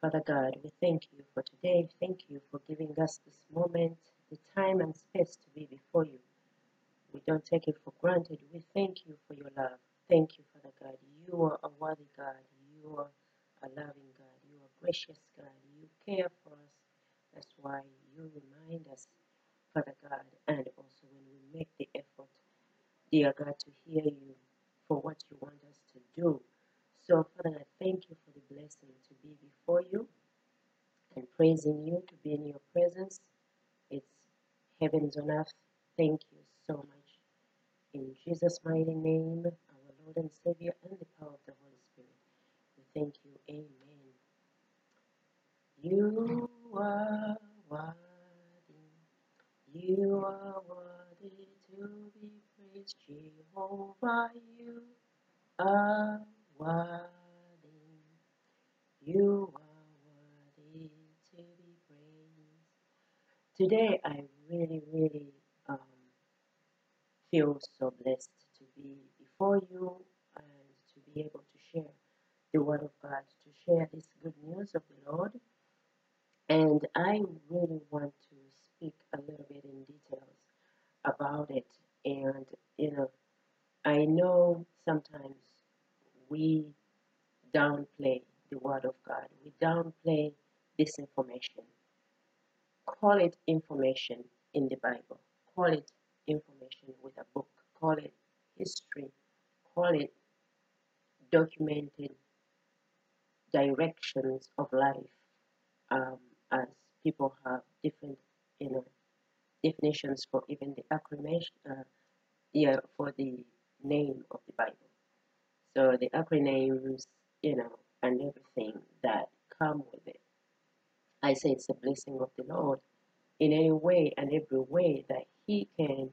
Father God, we thank you for today. Thank you for giving us this moment, the time and space to be before you. We don't take it for granted. We thank you for your love. Thank you, Father God. You are a worthy God. You are a loving God. You are a gracious God. You care for us. That's why you remind us, Father God, and also when we make the effort, dear God, to hear you for what you want us to do. So, Father, I thank you for the blessing to be before you and praising you, to be in your presence. It's heavens on earth. Thank you so much. In Jesus' mighty name, our Lord and Savior, and the power of the Holy Spirit, we thank you. Amen. You are worthy. You are worthy to be praised, Jehovah. You are worthy. You are worthy to be praised. Today I really feel so blessed to be before you and to be able to share the word of God, to share this good news of the Lord. And I really want to speak a little bit in details about it. And you know, I know sometimes we downplay the word of God. We downplay this information. Call it information in the Bible. Call it information with a book. Call it history. Call it documented directions of life, as people have different, definitions for even the acclamation, for the name of the Bible. So the acronyms, and everything that come with it. I say it's a blessing of the Lord in any way and every way that He can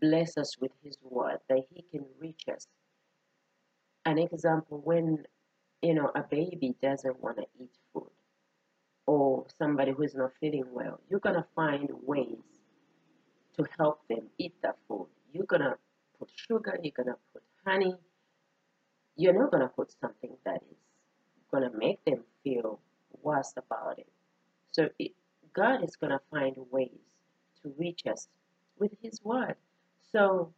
bless us with His word, that He can reach us. An example, when, a baby doesn't want to eat food, or somebody who is not feeling well, you're going to find ways to help them eat that food. You're going to put sugar, you're going to put honey. You're not going to put something that is going to make them feel worse about it. So God is going to find ways to reach us with His word. So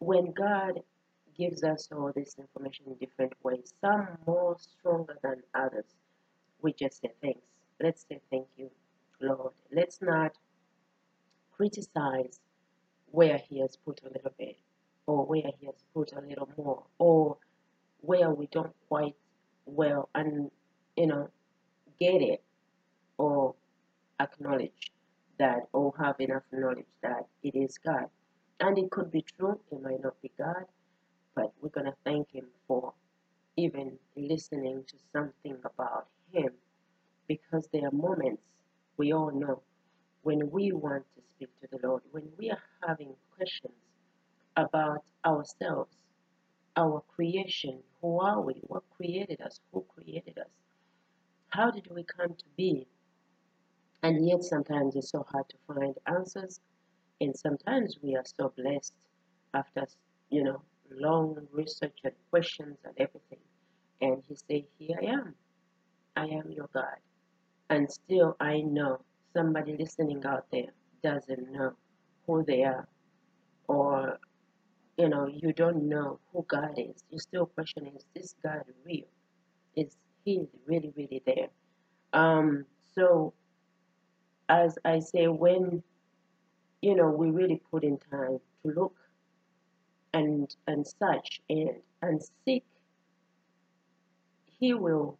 when God gives us all this information in different ways, some more stronger than others, we just say thanks. Let's say thank you, Lord. Let's not criticize where He has put a little bit, or where He has put a little more, or where we don't quite well and get it, or acknowledge that, or have enough knowledge that it is God. And it could be true, it might not be God, but we're going to thank Him for even listening to something about Him, because there are moments, we all know, when we want to speak to the Lord, when we are having questions about ourselves, our creation. Who are we? What created us? Who created us? How did we come to be? And yet sometimes it's so hard to find answers, and sometimes we are so blessed after, long research and questions and everything, and He said, here I am your God. And still I know somebody listening out there doesn't know who they are, or you don't know who God is. You still question, is this God real? Is He really, really there? So, as I say, when, we really put in time to look and search and seek, He will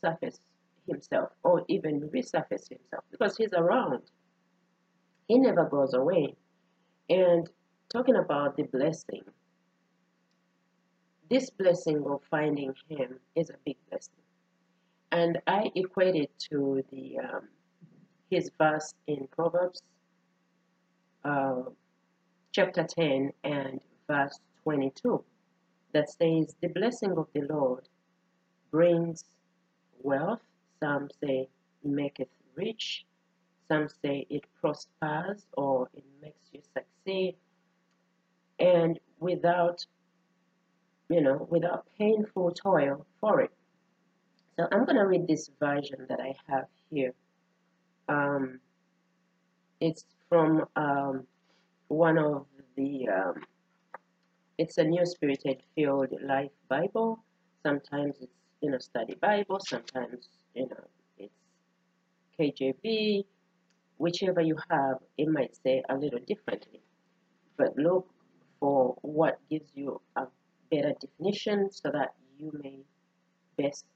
surface Himself, or even resurface Himself, because He's around. He never goes away. And talking about the blessing, this blessing of finding Him is a big blessing. And I equate it to the His verse in Proverbs chapter 10 and verse 22 that says, the blessing of the Lord brings wealth. Some say maketh rich. Some say it prospers, or it makes you succeed. And without painful toil for it. Now I'm going to read this version that I have here. It's from one of the, it's a New Spirit Filled Life Bible. Sometimes it's, you know, Study Bible. Sometimes, you know, it's KJV. Whichever you have, it might say a little differently. But look for what gives you a better definition so that you may best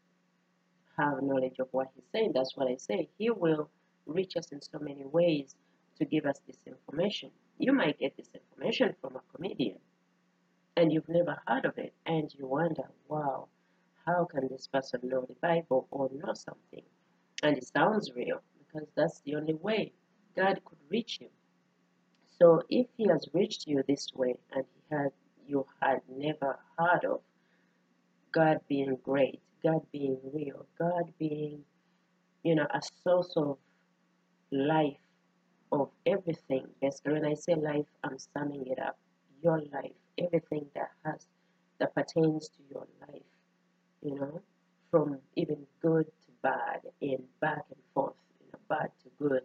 have knowledge of what he's saying. That's what I say. He will reach us in so many ways to give us this information. You might get this information from a comedian and you've never heard of it, and you wonder, wow, how can this person know the Bible or know something? And it sounds real, because that's the only way God could reach you. So if he has reached you this way and you had never heard of God being great, God being real, God being, you know, a source of life, of everything. Basically, when I say life, I'm summing it up. Your life, everything that pertains to your life, you know, from even good to bad and back and forth, you know, bad to good,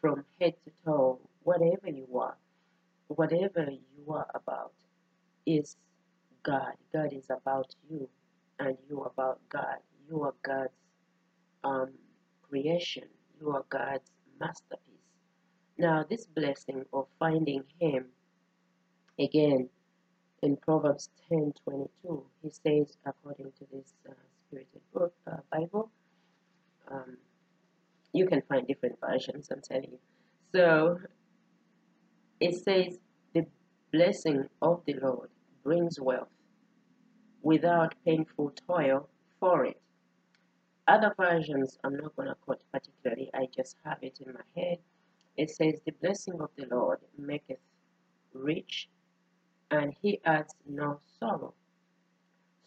from head to toe, whatever you are about is God. God is about you, and you are about God. You are God's creation. You are God's masterpiece. Now, this blessing of finding Him, again, in Proverbs 10:22, he says, according to this spirited book, Bible, you can find different versions, I'm telling you. So, it says, the blessing of the Lord brings wealth without painful toil for it. Other versions I'm not going to quote particularly, I just have it in my head. It says, the blessing of the Lord maketh rich, and he adds no sorrow.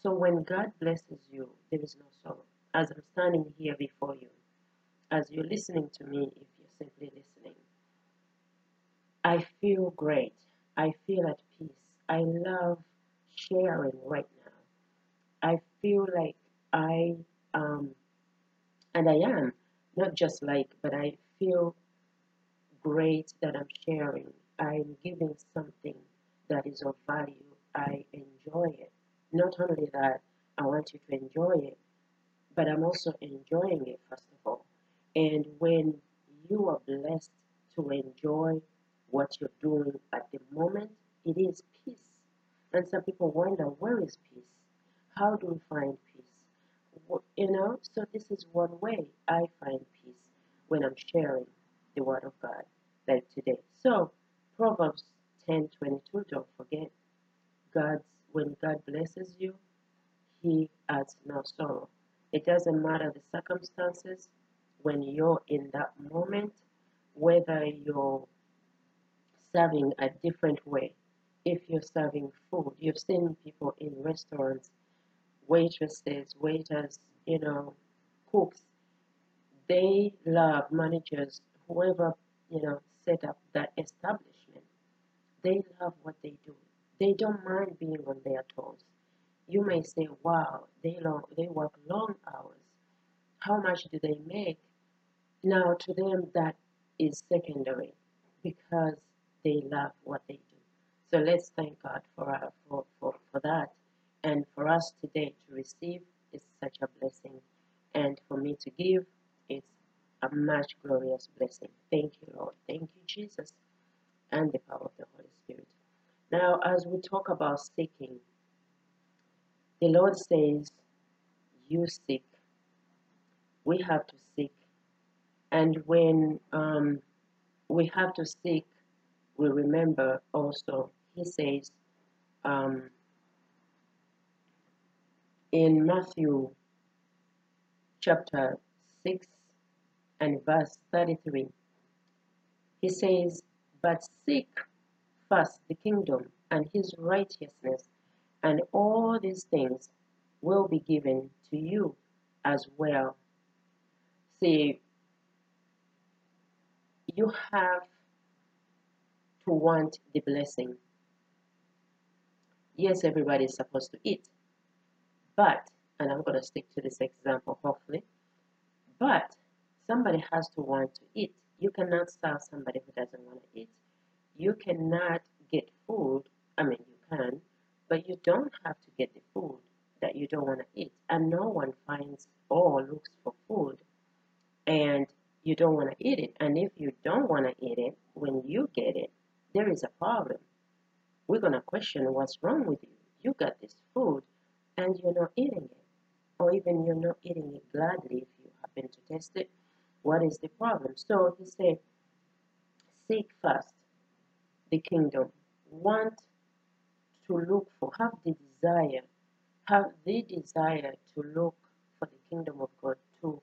So when God blesses you, there is no sorrow. As I'm standing here before you, as you're listening to me, if you're simply listening, I feel great. I feel at peace. I love sharing right now. I feel like I and I am, not just like, but I feel great that I'm sharing. I'm giving something that is of value. I enjoy it. Not only that, I want you to enjoy it, but I'm also enjoying it, first of all. And when you are blessed to enjoy what you're doing at the moment, it is peace. And some people wonder, where is peace? How do we find peace? You know, so this is one way I find peace, when I'm sharing the Word of God, like today. So, Proverbs 10:22, don't forget, when God blesses you, He adds no sorrow. It doesn't matter the circumstances, when you're in that moment, whether you're serving a different way. If you're serving food, you've seen people in restaurants, waitresses, waiters, you know, cooks, they love, managers, whoever, you know, set up that establishment. They love what they do. They don't mind being on their toes. You may say, wow, they work long hours. How much do they make? Now, to them, that is secondary, because they love what they do. So let's thank God for that. And for us today to receive is such a blessing. And for me to give, it's a much glorious blessing. Thank you, Lord. Thank you, Jesus, and the power of the Holy Spirit. Now, as we talk about seeking, the Lord says, you seek. We have to seek. And when we have to seek, we remember also, he says, in Matthew chapter 6 and verse 33, he says, but seek first the kingdom and his righteousness, and all these things will be given to you as well. See, you have to want the blessing. Yes, everybody is supposed to eat, but and I'm going to stick to this example, hopefully. But somebody has to want to eat. You cannot serve somebody who doesn't want to eat. You cannot get food. I mean, you can, but you don't have to get the food that you don't want to eat. And no one finds or looks for food, and you don't want to eat it. And if you don't want to eat it, when you get it, there is a problem. We're going to question what's wrong with you. You got this food, and you're not eating it. Or even you're not eating it gladly if you happen to taste it. What is the problem? So he said, seek first the kingdom. Want to look for, have the desire to look for the kingdom of God, to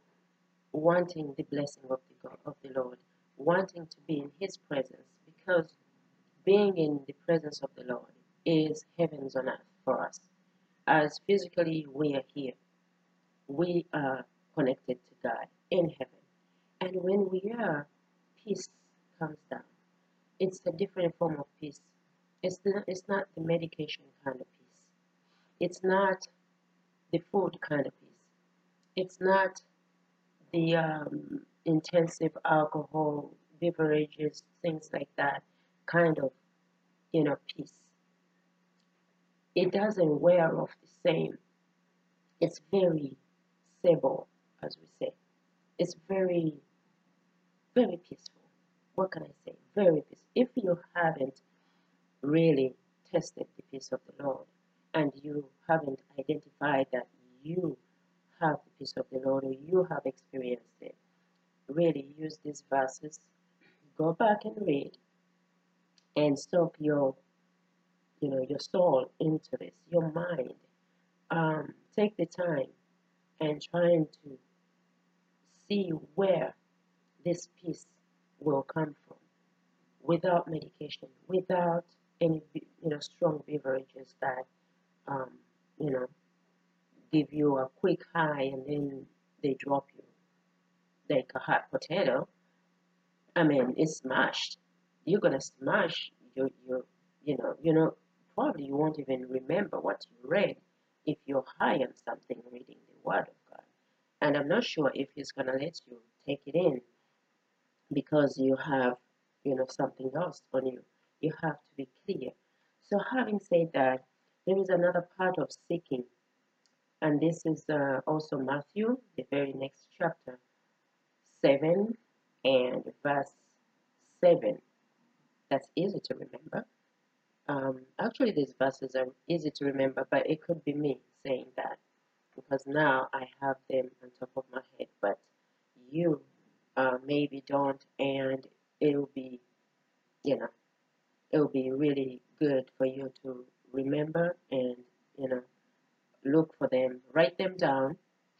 wanting the blessing of the God, of the Lord, wanting to be in His presence, because being in the presence of the Lord is heavens on earth for us. As physically we are here, we are connected to God in heaven, and when we are, peace comes down. It's a different form of peace. It's not the medication kind of peace. It's not the food kind of peace. It's not the intensive alcohol, beverages, things like that kind of peace. It doesn't wear off the same. It's very stable, as we say. It's very, very peaceful. What can I say? Very peaceful. If you haven't really tested the peace of the Lord, and you haven't identified that you have the peace of the Lord, or you have experienced it, really use these verses, go back and read, and soak your, your soul into this, your mind. Take the time and trying to see where this peace will come from, without medication, without any strong beverages that give you a quick high and then they drop you like a hot potato. I mean, it's smashed. You're gonna smash your probably you won't even remember what you read if you're high on something reading the Word of God. And I'm not sure if He's gonna let you take it in because you have something else on you. You have to be clear. So having said that, there is another part of seeking, and this is also Matthew, the very next chapter, 7 and verse 7. That's easy to remember. Actually, these verses are easy to remember, but it could be me saying that because now I have them on top of my head, but you maybe don't, and it'll be, it'll be really good for you to remember and, look for them, write them down,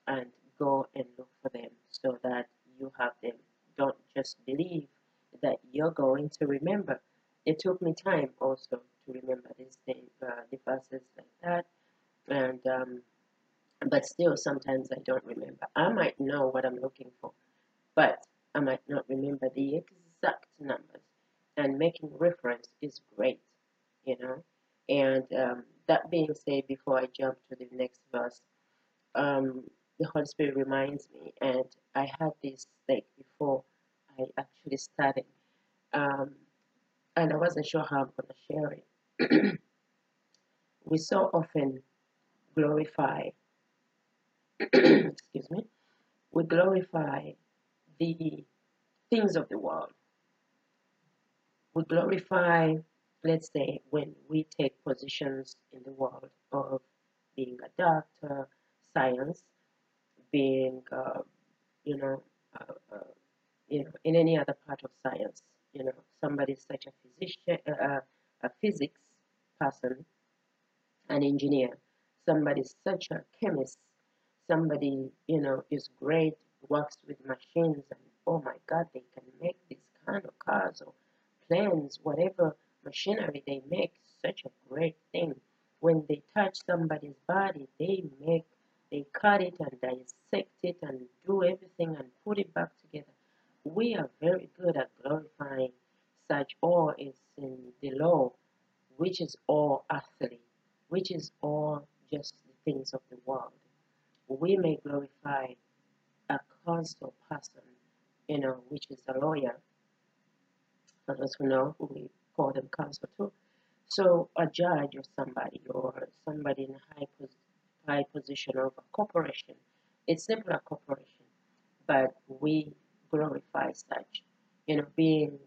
and go and look for them so that you have them. Don't just believe that you're going to remember. It took me time also to remember these things, the verses like that, and but still sometimes I don't remember. I might know what I'm looking for, but I might not remember the exact numbers. And making reference is great, and that being said, before I jump to the next verse, the Holy Spirit reminds me, and I had this before I actually started, and I wasn't sure how I'm going to share it. We so often glorify excuse me, we glorify the things of the world. We glorify, let's say, when we take positions in the world of being a doctor, science, being, in any other part of science, somebody such a physician, a physics person, an engineer, somebody such a chemist, somebody, is great, works with machines, and oh my God, they can make this kind of cars or plans, whatever machinery they make, such a great thing. When they touch somebody's body, they cut it and dissect it and do everything and put it back together. We are very good at glorifying such. All is in the law, which is all earthly, which is all just the things of the world. we may glorify a counsel person, which is a lawyer. For those who know, we call them counsel too. So a judge or somebody in a high position of a corporation. It's simply a corporation, but we glorify such. Being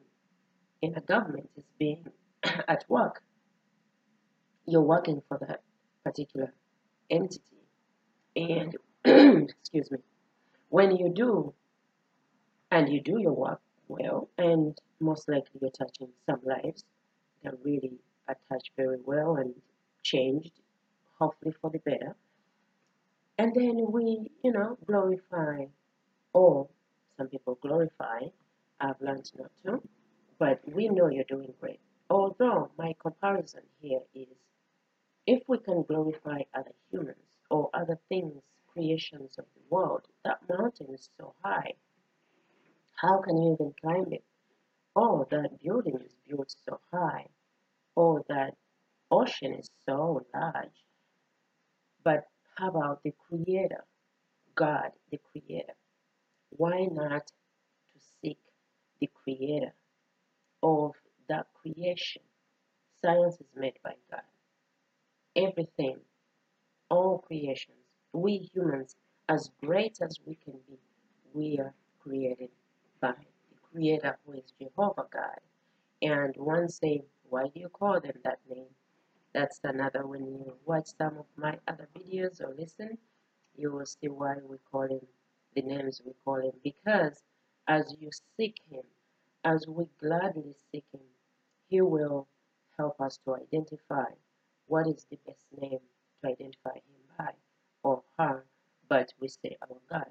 in a government is being at work. You're working for that particular entity, and excuse me, when you do your work well, and most likely you're touching some lives that really are touched very well and changed, hopefully for the better. And then we, glorify, or some people glorify. I've learned not to, but we know you're doing great. Although my comparison here is, if we can glorify other humans or other things, creations of the world, that mountain is so high. How can you even climb it? Oh, that building is built so high. Oh, that ocean is so large. But how about the Creator? God, the Creator. Why not to seek the Creator of that creation? Science is made by God. Everything, all creations, we humans, as great as we can be, we are created by the Creator, who is Jehovah God. And one say, why do you call them that name? That's another. When you watch some of my other videos or listen, you will see why we call him the names we call him. Because as you seek him, as we gladly seek him, he will help us to identify what is the best name to identify him by, or her, but we say our God.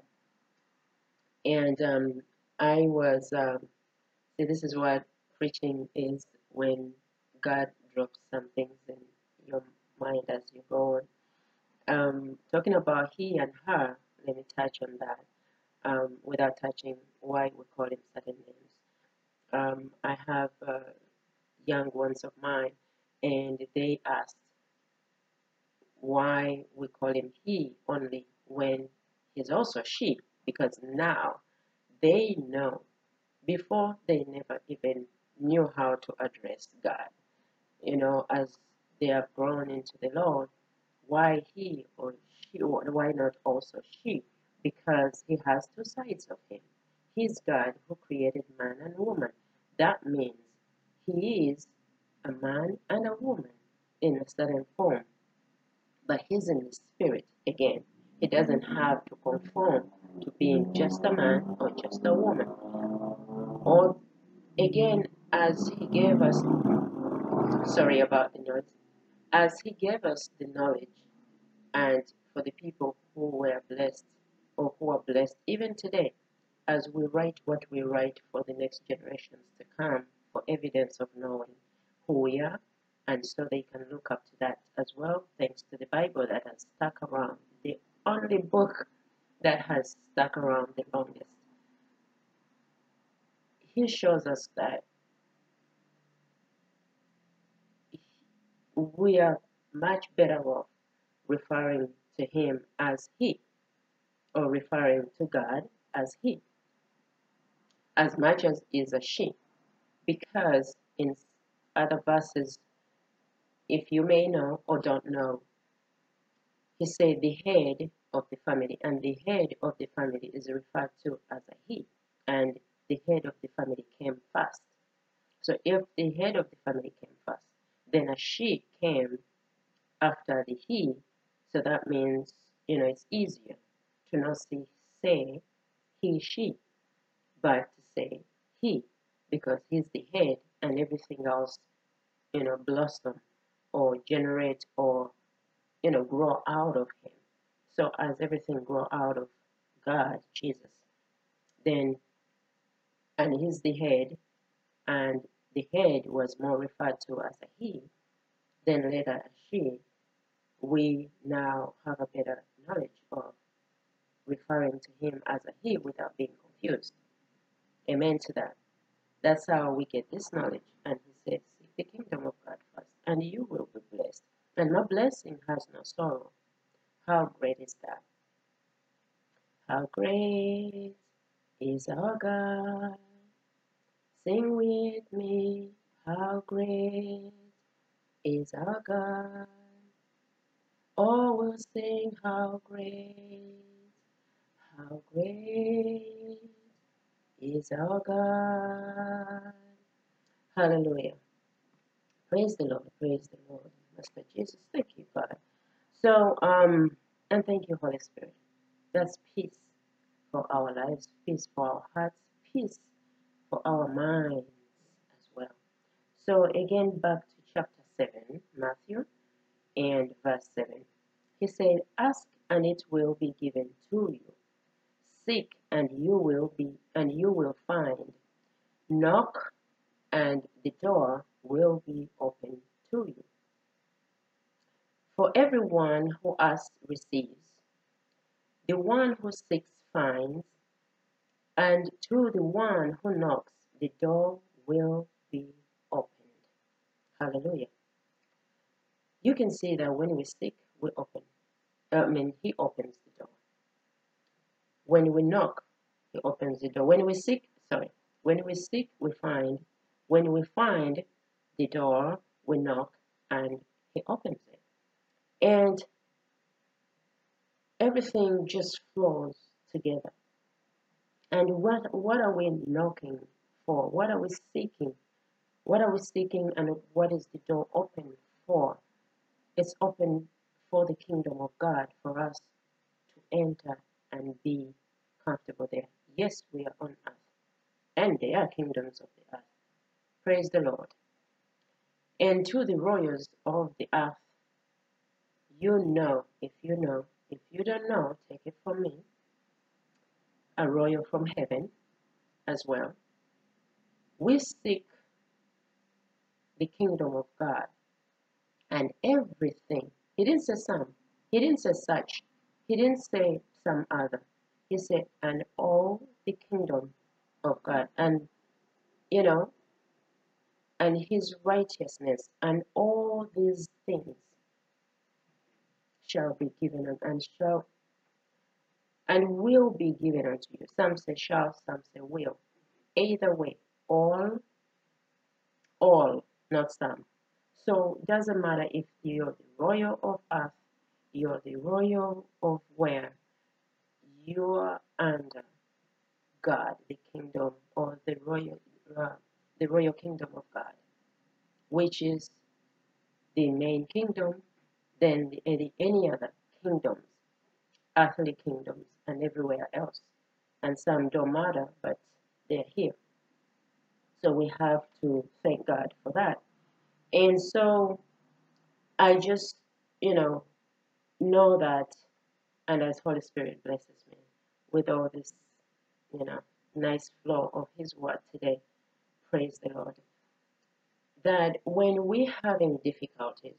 And I was, see, this is what preaching is, when God drops some things in your mind as you go on. Talking about he and her, let me touch on that, without touching why we call him certain names. I have young ones of mine, and they asked why we call him he only when he's also she, because now they know. Before, they never even knew how to address God. As they have grown into the Lord, why he or she, or why not also she? Because he has two sides of him. He's God who created man and woman. That means he is a man and a woman in a certain form, but he's in the spirit again. He doesn't have to conform to being just a man or just a woman. Or again, as he gave us, sorry about the noise, as he gave us the knowledge, and for the people who were blessed or who are blessed even today, as we write what we write for the next generations to come, for evidence of knowing who we are, and so they can look up to that as well, thanks to the Bible that has stuck around, the only book that has stuck around the longest. He shows us that we are much better off referring to him as he, or referring to God as he, as much as is a she, because in other verses, if you may know or don't know, he said the head of the family, and the head of the family is referred to as a he, and the head of the family came first. So if the head of the family came first, then a she came after the he, so that means, it's easier to not say he, she, but to say he, because he's the head, and everything else, blossom or generate or, grow out of him. So as everything grow out of God, Jesus, then, and he's the head, and the head was more referred to as a he, then later a she, we now have a better knowledge of referring to him as a he without being confused. Amen to that. That's how we get this knowledge. And he says, seek the kingdom of God first, and you will be blessed. And no blessing has no sorrow. How great is that? How great is our God. Sing with me, how great is our God. All will sing how great is our God. Hallelujah. Praise the Lord, praise the Lord. Master Jesus, thank you, Father. So, and thank you, Holy Spirit. That's peace for our lives, peace for our hearts, peace for our minds as well. So again, back to chapter 7, Matthew, and verse 7. He said, ask and it will be given to you. Seek and you will find. Knock and the door will be open to you. For everyone who asks receives. The one who seeks finds, and to the one who knocks, the door will be opened. Hallelujah. You can see that when we seek, we open. He opens the door. When we knock, he opens the door. When we seek, we find. When we find the door, we knock, and he opens it. And everything just flows together. And what are we knocking for? What are we seeking? What are we seeking, and what is the door open for? It's open for the kingdom of God, for us to enter and be comfortable there. Yes, we are on earth, and they are kingdoms of the earth. Praise the Lord. And to the royals of the earth, you know, if you know. If you don't know, take it from me, a royal from heaven as well. We seek the kingdom of God, and everything. He didn't say some. He didn't say such. He didn't say some other. He said, and all the kingdom of God. And, you know, and his righteousness, and all these things shall be given and shall and will be given unto you. Some say shall, some say will. Either way, all, not some. So it doesn't matter if you're the royal of earth, you're the royal of where you're under God, the kingdom, or the royal kingdom of God, which is the main kingdom. Than any other kingdoms, earthly kingdoms, and everywhere else. And some don't matter, but they're here. So we have to thank God for that. And so I just, you know that, and as Holy Spirit blesses me with all this, you know, nice flow of His word today, praise the Lord, that when we're having difficulties,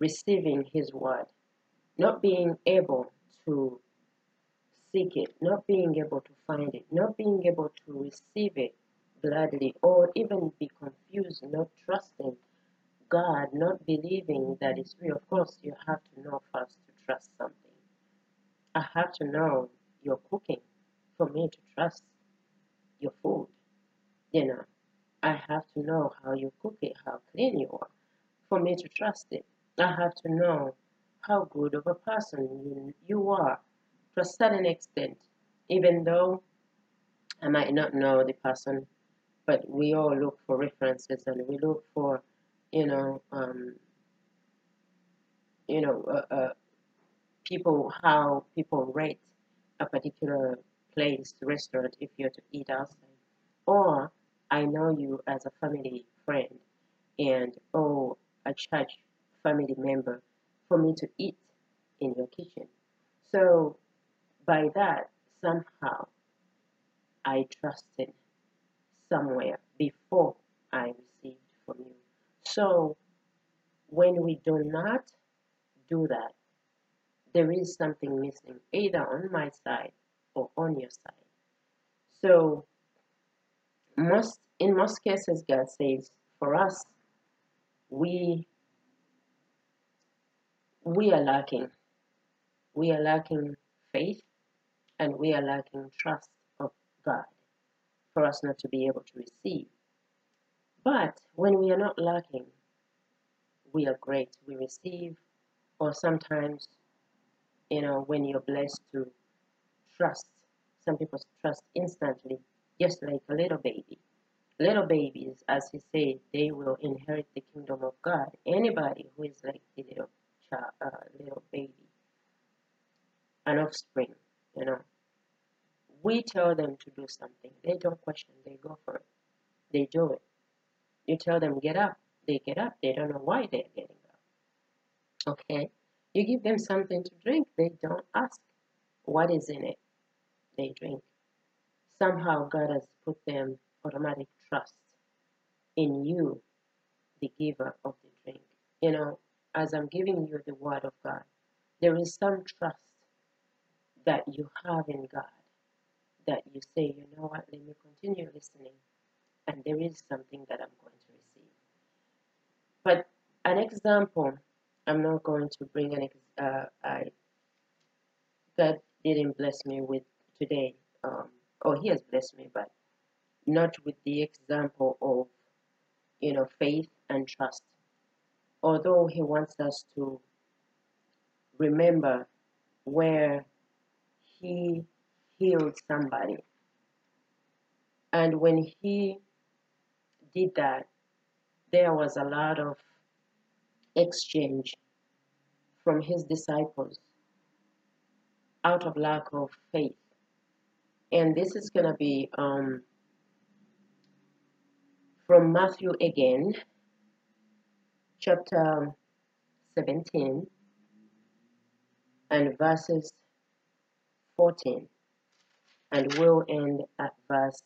receiving His word, not being able to seek it, not being able to find it, not being able to receive it gladly, or even be confused, not trusting God, not believing that it's real. Of course, you have to know first to trust something. I have to know your cooking for me to trust your food. You know, I have to know how you cook it, how clean you are, for me to trust it. I have to know how good of a person you are to a certain extent, even though I might not know the person, but we all look for references, and we look for, people, how people rate a particular place, restaurant, if you're to eat outside. Or I know you as a family friend, and oh, a church family member, for me to eat in your kitchen. So by that, somehow I trusted somewhere before I received from you. So when we do not do that, there is something missing, either on my side or on your side. So in most cases, God says for us, we are lacking faith, and we are lacking trust of God for us not to be able to receive. But when we are not lacking, we are great. We receive, or sometimes, you know, when you're blessed to trust, some people trust instantly, just like a little baby. Little babies, as he said, they will inherit the kingdom of God. Anybody who is like the little child, little baby, an offspring, you know, we tell them to do something. They don't question. They go for it. They do it. You tell them, get up. They get up. They don't know why they're getting up. Okay? You give them something to drink. They don't ask what is in it. They drink. Somehow God has put them automatic trust in you, the giver of the drink. You know, as I'm giving you the word of God, there is some trust that you have in God that you say, you know what, let me continue listening, and there is something that I'm going to receive. But an example, I'm not going to bring God didn't bless me with today, or He has blessed me, but not with the example of, you know, faith and trust. Although He wants us to remember where He healed somebody. And when He did that, there was a lot of exchange from His disciples out of lack of faith. And this is going to be from Matthew again, chapter 17 and verses 14, and we'll end at verse,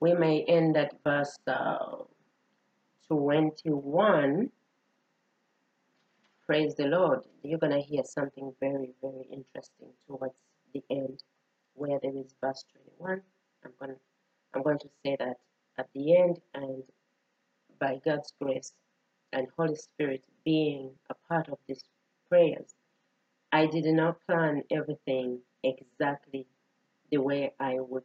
we may end at verse 21, praise the Lord. You're going to hear something very, very interesting towards the end, where there is verse 21. I'm going to say that at the end, and by God's grace and Holy Spirit being a part of these prayers, I did not plan everything exactly the way I would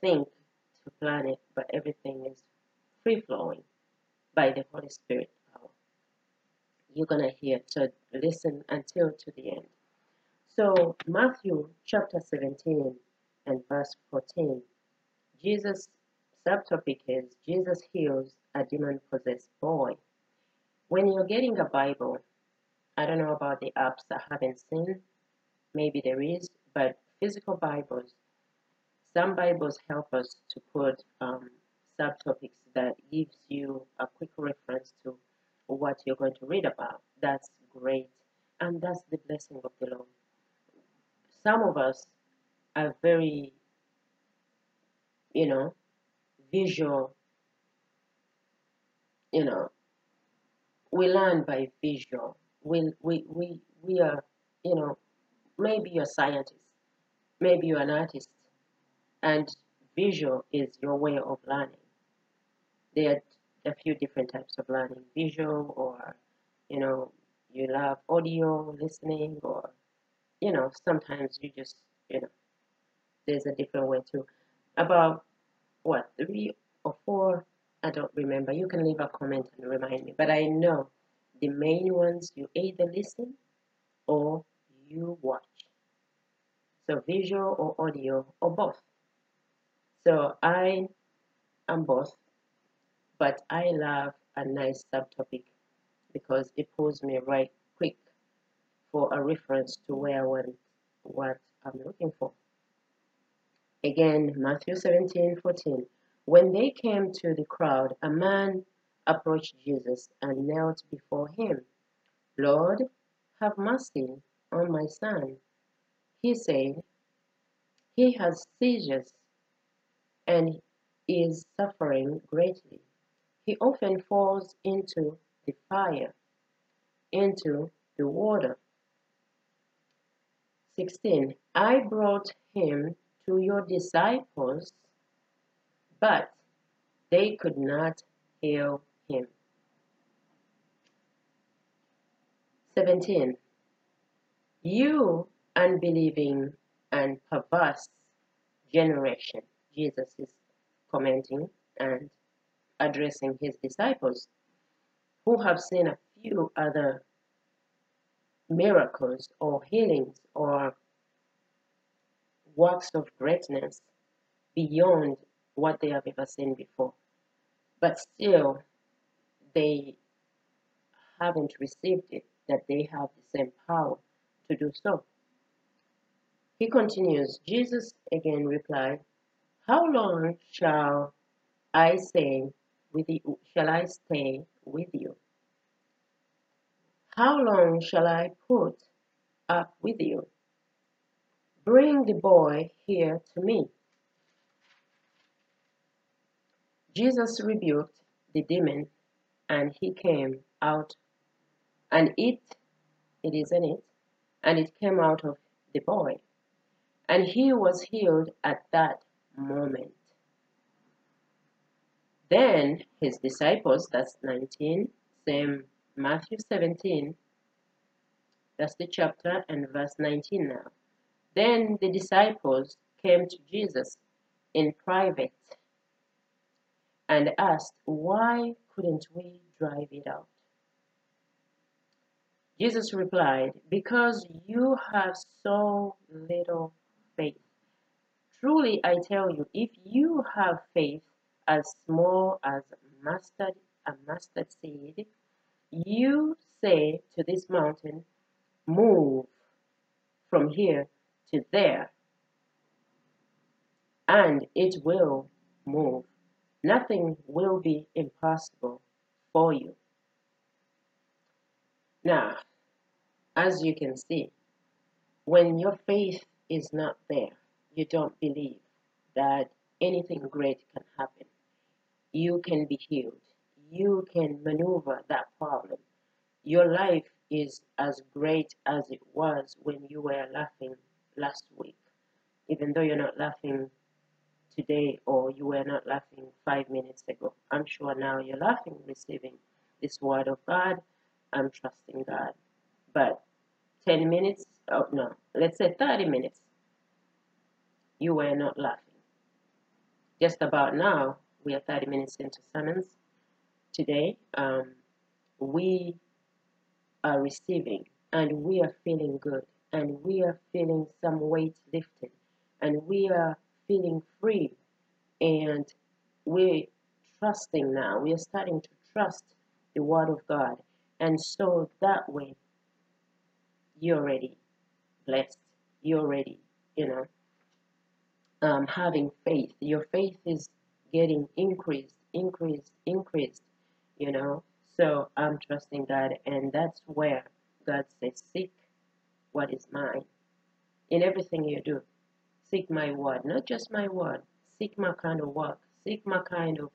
think to plan it, but everything is free-flowing by the Holy Spirit power. You're going to hear, so listen until to the end. So Matthew chapter 17 and verse 14, Jesus, subtopic is, Jesus heals a demon-possessed boy. When you're getting a Bible, I don't know about the apps, I haven't seen, maybe there is, but physical Bibles, some Bibles help us to put subtopics that gives you a quick reference to what you're going to read about. That's great, and that's the blessing of the Lord. Some of us are very, you know, visual, you know, we learn by visual. We are, you know, maybe you're a scientist, maybe you're an artist, and visual is your way of learning. There are a few different types of learning, visual, or, you know, you love audio, listening, or, you know, sometimes you just, you know, there's a different way too. About, what, 3 or 4, I don't remember. You can leave a comment and remind me. But I know the main ones, you either listen or you watch. So visual or audio or both. So I am both, but I love a nice subtopic because it pulls me right quick for a reference to where I want, what I'm looking for. Again, Matthew 17:14. When they came to the crowd, a man approached Jesus and knelt before Him. Lord, have mercy on my son. He said, he has seizures and is suffering greatly. He often falls into the fire, into the water. 16. I brought him to your disciples, but they could not heal him. 17. you unbelieving and perverse generation, Jesus is commenting and addressing his disciples who have seen a few other miracles or healings or works of greatness beyond what they have ever seen before. But still, they haven't received it, that they have the same power to do so. He continues, Jesus again replied, "How long shall I stay with you? How long shall I put up with you? Bring the boy here to me." Jesus rebuked the demon, and he came out, and it came out of the boy, and he was healed at that moment. Then his disciples, that's 19, same Matthew 17, that's the chapter, and verse 19 now. Then the disciples came to Jesus in private and asked, "Why couldn't we drive it out?" Jesus replied, "Because you have so little faith. Truly I tell you, if you have faith as small as a mustard seed, you say to this mountain, 'Move from here to there,' and it will move. Nothing will be impossible for you." Now, as you can see, when your faith is not there, you don't believe that anything great can happen. You can be healed. You can maneuver that problem. Your life is as great as it was when you were laughing last week, even though you're not laughing today, or you were not laughing 5 minutes ago. I'm sure now you're laughing, receiving this word of God. I'm trusting God. But 10 minutes, oh no, let's say 30 minutes, you were not laughing. Just about now, we are 30 minutes into sermons today. We are receiving, and we are feeling good, and we are feeling some weight lifted, and we are feeling free, and we're trusting now. We are starting to trust the Word of God, and so that way, you're already blessed. You're already, having faith. Your faith is getting increased. So I'm trusting God, and that's where God says, "Seek what is mine." In everything you do, seek my word, not just my word. Seek my kind of work. Seek my kind of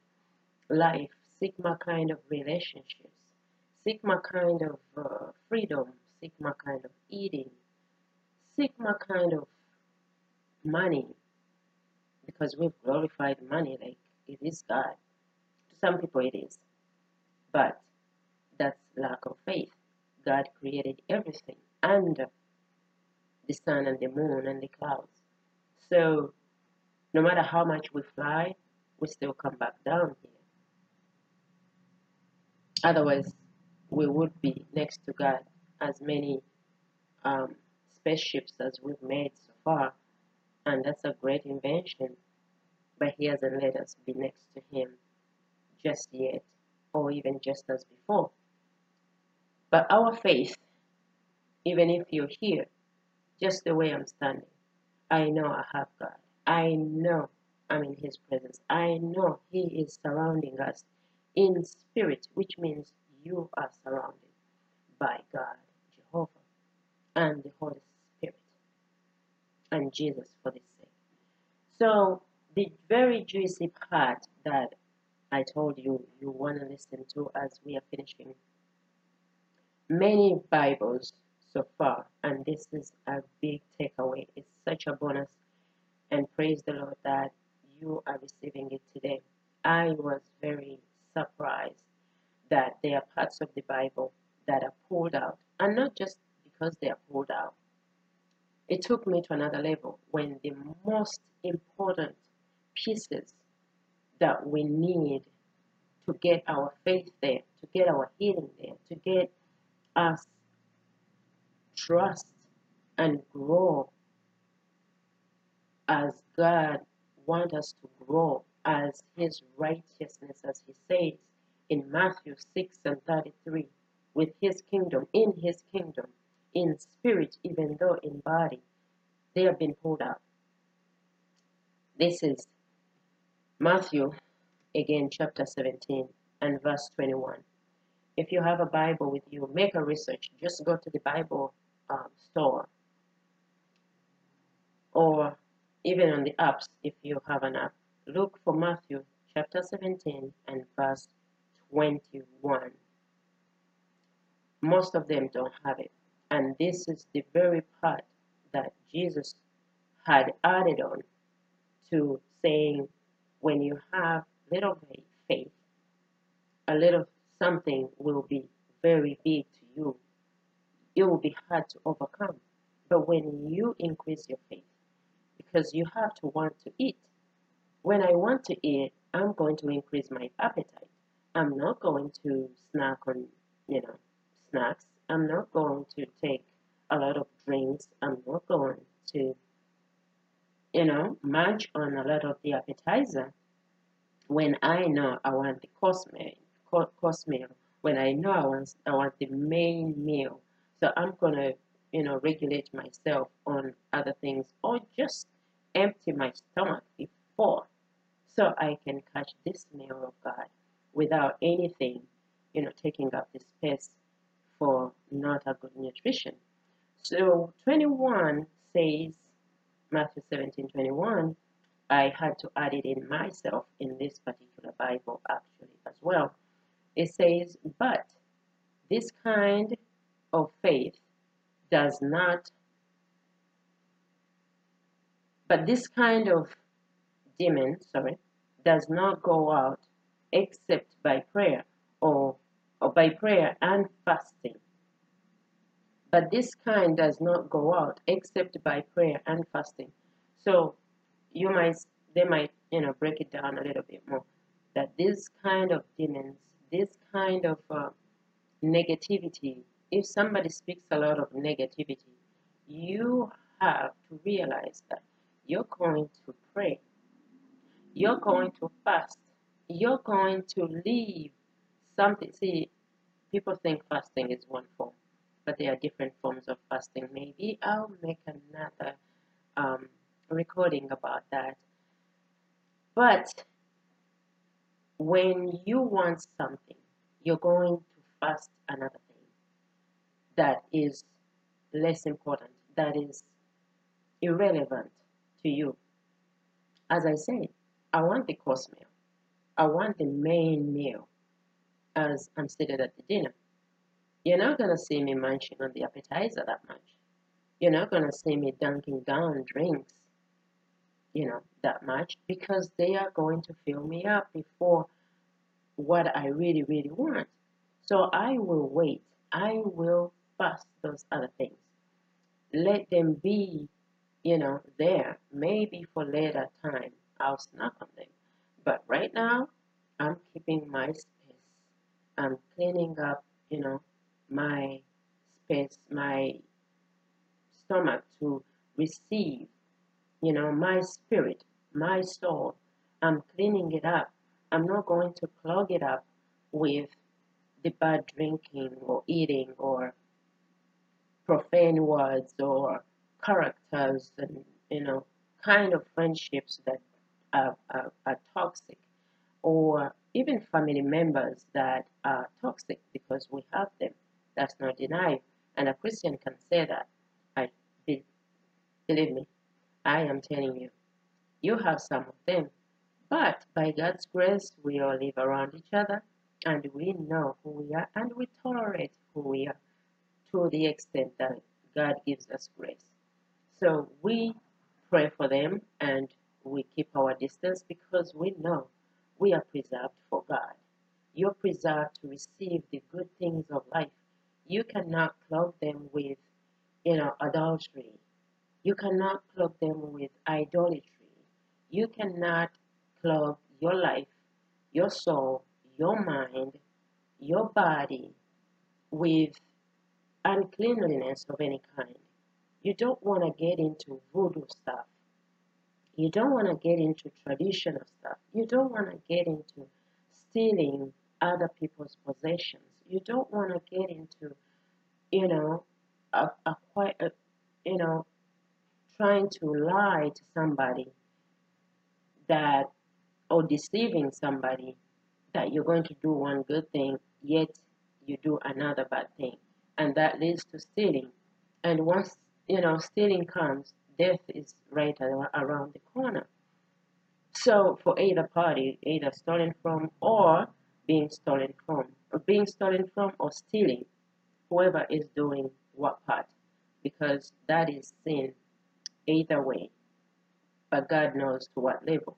life. Seek my kind of relationships. Seek my kind of freedom. Seek my kind of eating. Seek my kind of money, because we've glorified money like it is God. To some people it is, but that's lack of faith. God created everything under the sun and the moon and the clouds. So no matter how much we fly, we still come back down here. Otherwise, we would be next to God. As many spaceships as we've made so far, and that's a great invention, but he hasn't let us be next to him just yet, or even just as before. But our faith, even if you're here, just the way I'm standing, I know I have God. I know I'm in his presence. I know he is surrounding us in spirit, which means you are surrounded by God, Jehovah, and the Holy Spirit, and Jesus for this sake. So the very juicy part that I told you, you want to listen to as we are finishing many Bibles so far, and this is a big takeaway. It's such a bonus, and praise the Lord that you are receiving it today. I was very surprised that there are parts of the Bible that are pulled out, and not just because they are pulled out, It took me to another level when the most important pieces that we need to get our faith there, to get our healing there, to get us trust and grow as God wants us to grow as His righteousness, as He says in Matthew 6:33, with His kingdom, in His kingdom, in spirit, even though in body, they have been pulled up. This is Matthew, again, chapter 17 and verse 21. If you have a Bible with you, make a research. Just go to the Bible store, or even on the apps if you have an app. Look for Matthew chapter 17 and verse 21. Most of them don't have it. And this is the very part that Jesus had added on to saying, when you have little faith, a little something will be very big to you. It will be hard to overcome. But when you increase your faith, because you have to want to eat. When I want to eat, I'm going to increase my appetite. I'm not going to snack on, snacks. I'm not going to take a lot of drinks. I'm not going to, munch on a lot of the appetizer when I know I want the course meal, when I know I want the main meal. So I'm going to, regulate myself on other things, or just empty my stomach before so I can catch this meal of God without anything, taking up the space for not a good nutrition. So 21 says, Matthew 17:21, I had to add it in myself in this particular Bible actually as well. It says, but this kind of faith does not go out except by prayer or by prayer and fasting. But this kind does not go out except by prayer and fasting. So they might break it down a little bit more, that this kind of demons, this kind of negativity. If somebody speaks a lot of negativity, you have to realize that you're going to pray, you're going to fast, you're going to leave something. See, people think fasting is one form, but there are different forms of fasting. Maybe I'll make another recording about that. But when you want something, you're going to fast another thing that is less important, that is irrelevant to you. As I said, I want the course meal. I want the main meal as I'm seated at the dinner. You're not going to see me munching on the appetizer that much. You're not going to see me dunking down drinks, that much, because they are going to fill me up before what I really, really want. So I will wait. I will fast those other things. Let them be, there. Maybe for later time, I'll snack on them. But right now, I'm keeping my space. I'm cleaning up, my space, my stomach to receive, my spirit, my soul. I'm cleaning it up. I'm not going to clog it up with the bad drinking or eating or profane words or characters and kind of friendships that are toxic, or even family members that are toxic, because we have them. That's not denied, and a Christian can say that. Believe me, I am telling you, you have some of them, but by God's grace we all live around each other. And we know who we are, and we tolerate who we are to the extent that God gives us grace. So we pray for them, and we keep our distance, because we know we are preserved for God. You're preserved to receive the good things of life. You cannot clog them with, adultery, You cannot clothe them with idolatry. You cannot clothe your life, your soul, your mind, your body with uncleanliness of any kind. You don't want to get into voodoo stuff. You don't want to get into traditional stuff. You don't want to get into stealing other people's possessions. You don't want to get into, trying to lie to somebody that, or deceiving somebody that you're going to do one good thing, yet you do another bad thing. And that leads to stealing. And once, stealing comes, death is right around the corner. So for either party, either stolen from or being stolen from, or stealing, whoever is doing what part, because that is sin either way, but God knows to what level.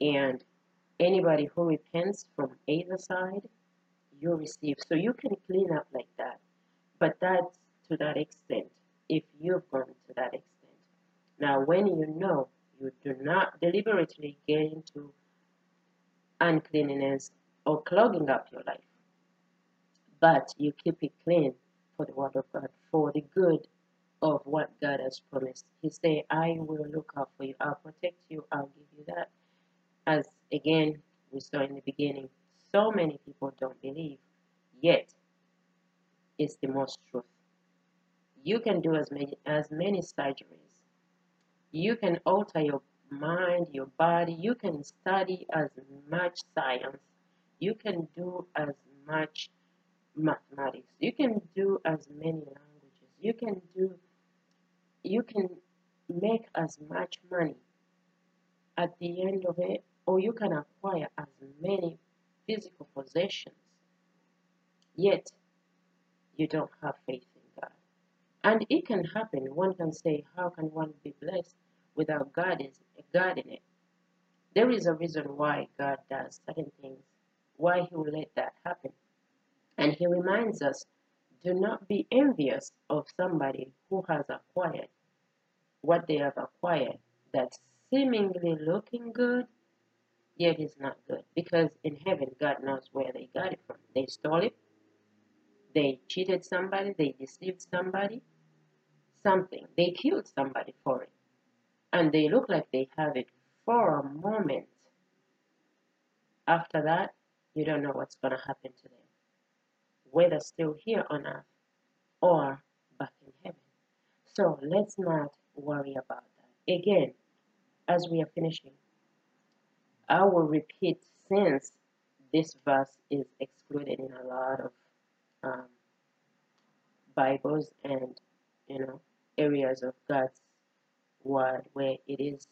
And anybody who repents from either side, you receive. So you can clean up like that, but that's to that extent, if you've gone to that extent. Now, when you know you do not deliberately get into uncleanliness or clogging up your life, but you keep it clean for the word of God, for the good of what God has promised. He say, I will look out for you, I'll protect you, I'll give you that. As again, we saw in the beginning, so many people don't believe, yet it's the most truth. You can do as many surgeries. You can alter your mind, your body. You can study as much science. You can do as much mathematics. You can do as many languages. You can make as much money at the end of it, or you can acquire as many physical possessions. Yet, you don't have faith in God. And it can happen. One can say, how can one be blessed without God in it? There is a reason why God does certain things, why He will let that happen. And He reminds us, do not be envious of somebody who has acquired what they have acquired, that's seemingly looking good, yet is not good. Because in heaven, God knows where they got it from. They stole it, they cheated somebody, they deceived somebody, something. They killed somebody for it. And they look like they have it for a moment. After that, you don't know what's going to happen to them, whether still here on earth or back in heaven. So let's not worry about that. Again, as we are finishing, I will repeat, since this verse is excluded in a lot of Bibles and areas of God's word where it is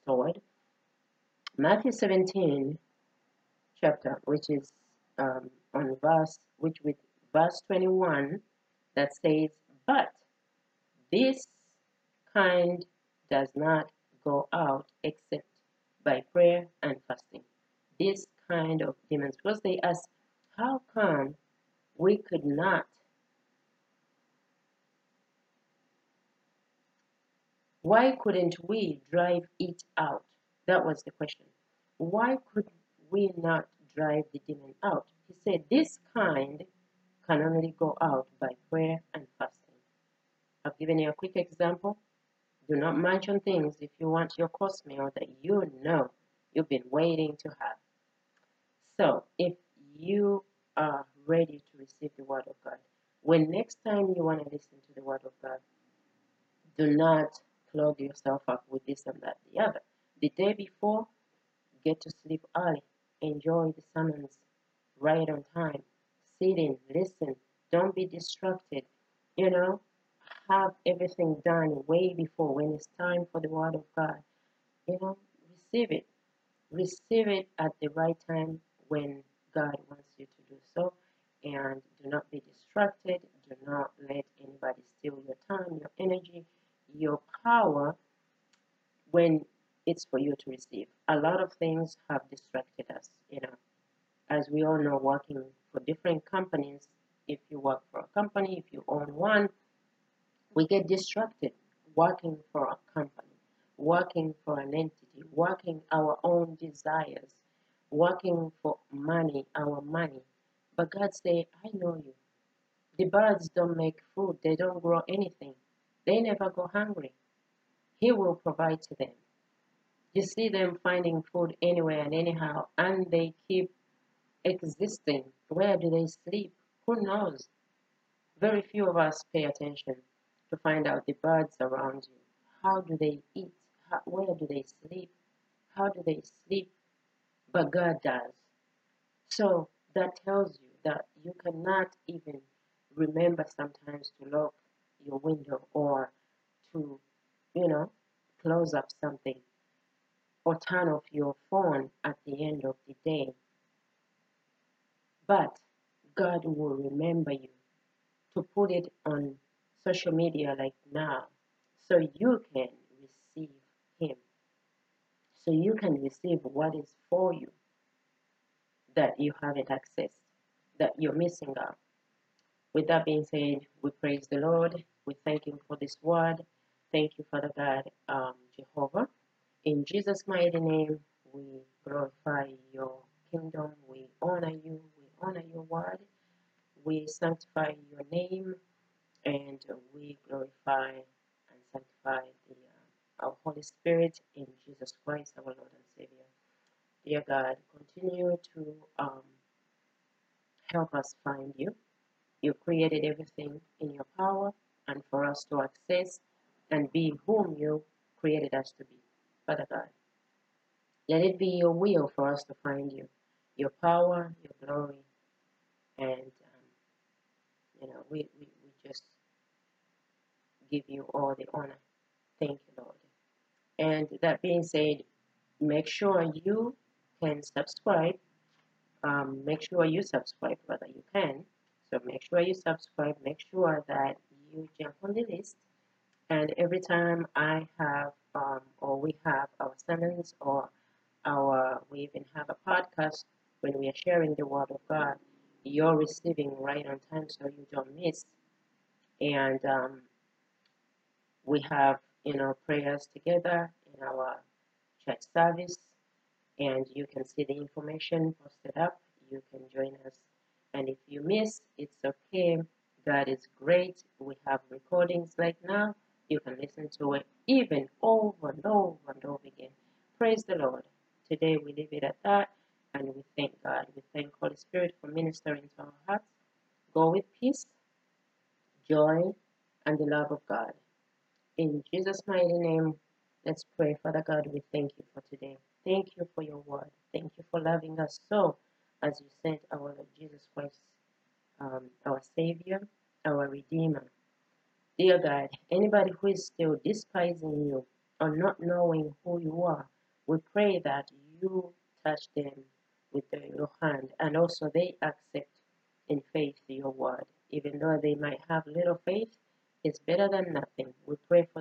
stored. Matthew 17 chapter, which is with verse 21, that says, but this kind does not go out except by prayer and fasting. This kind of demons. Because they ask, how come we could not why couldn't we drive it out? That was the question. Why could we not drive the demon out? He said, this kind can only go out by prayer and fasting. I've given you a quick example. Do not munch on things if you want your course meal that you know you've been waiting to have. So, if you are ready to receive the word of God, when next time you want to listen to the word of God, do not clog yourself up with this and that and the other. The day before, get to sleep early. Enjoy the summons right on time. Sit in, listen. Don't be distracted. Have everything done way before when it's time for the word of God. Receive it. Receive it at the right time when God wants you to do so. And do not be distracted. Do not let anybody steal your time, your energy, your power when it's for you to receive. A lot of things have distracted us, As we all know, working for different companies, if you work for a company, if you own one, we get distracted. working for a company, working for an entity, working our own desires, working for money, our money. But God said, I know you. The birds don't make food. They don't grow anything. They never go hungry. He will provide to them. You see them finding food anywhere and anyhow, and they keep existing. Where do they sleep? Who knows? Very few of us pay attention to find out the birds around you. How do they eat? Where do they sleep? How do they sleep? But God does. So that tells you that you cannot even remember sometimes to lock your window or to, close up something or turn off your phone at the end of the day. But God will remember you to put it on social media like now so you can receive Him, so you can receive what is for you that you haven't accessed, that you're missing out. With that being said, we praise the Lord. We thank Him for this word. Thank you, Father God, Jehovah. In Jesus' mighty name, we glorify your kingdom. We honor you. We honor your word. We sanctify your name. And we glorify and sanctify our Holy Spirit in Jesus Christ, our Lord and Savior. Dear God, continue to help us find you. You created everything in your power and for us to access and be whom you created us to be. Father God, let it be your will for us to find you, your power, your glory, and we just give you all the honor. Thank you, Lord. And that being said, make sure you can subscribe. Make sure you subscribe, whether you can. So make sure you subscribe, make sure that you jump on the list. And every time I have, or we have our sermons, or we even have a podcast when we are sharing the Word of God, you're receiving right on time so you don't miss. And we have, prayers together in our church service. And you can see the information posted up. You can join us. And if you miss, it's okay. God is great. We have recordings right now. You can listen to it even over and over and over again. Praise the Lord. Today we leave it at that. And we thank God. We thank Holy Spirit for ministering to our hearts. Go with peace, joy, and the love of God. In Jesus' mighty name, let's pray. Father God, we thank you for today. Thank you for your word. Thank you for loving us so, as you sent our Lord Jesus Christ, our Savior, our Redeemer. Dear God, anybody who is still despising you or not knowing who you are, we pray that you touch them with your hand, and also they accept in faith your word. Even though they might have little faith, it's better than nothing. We pray for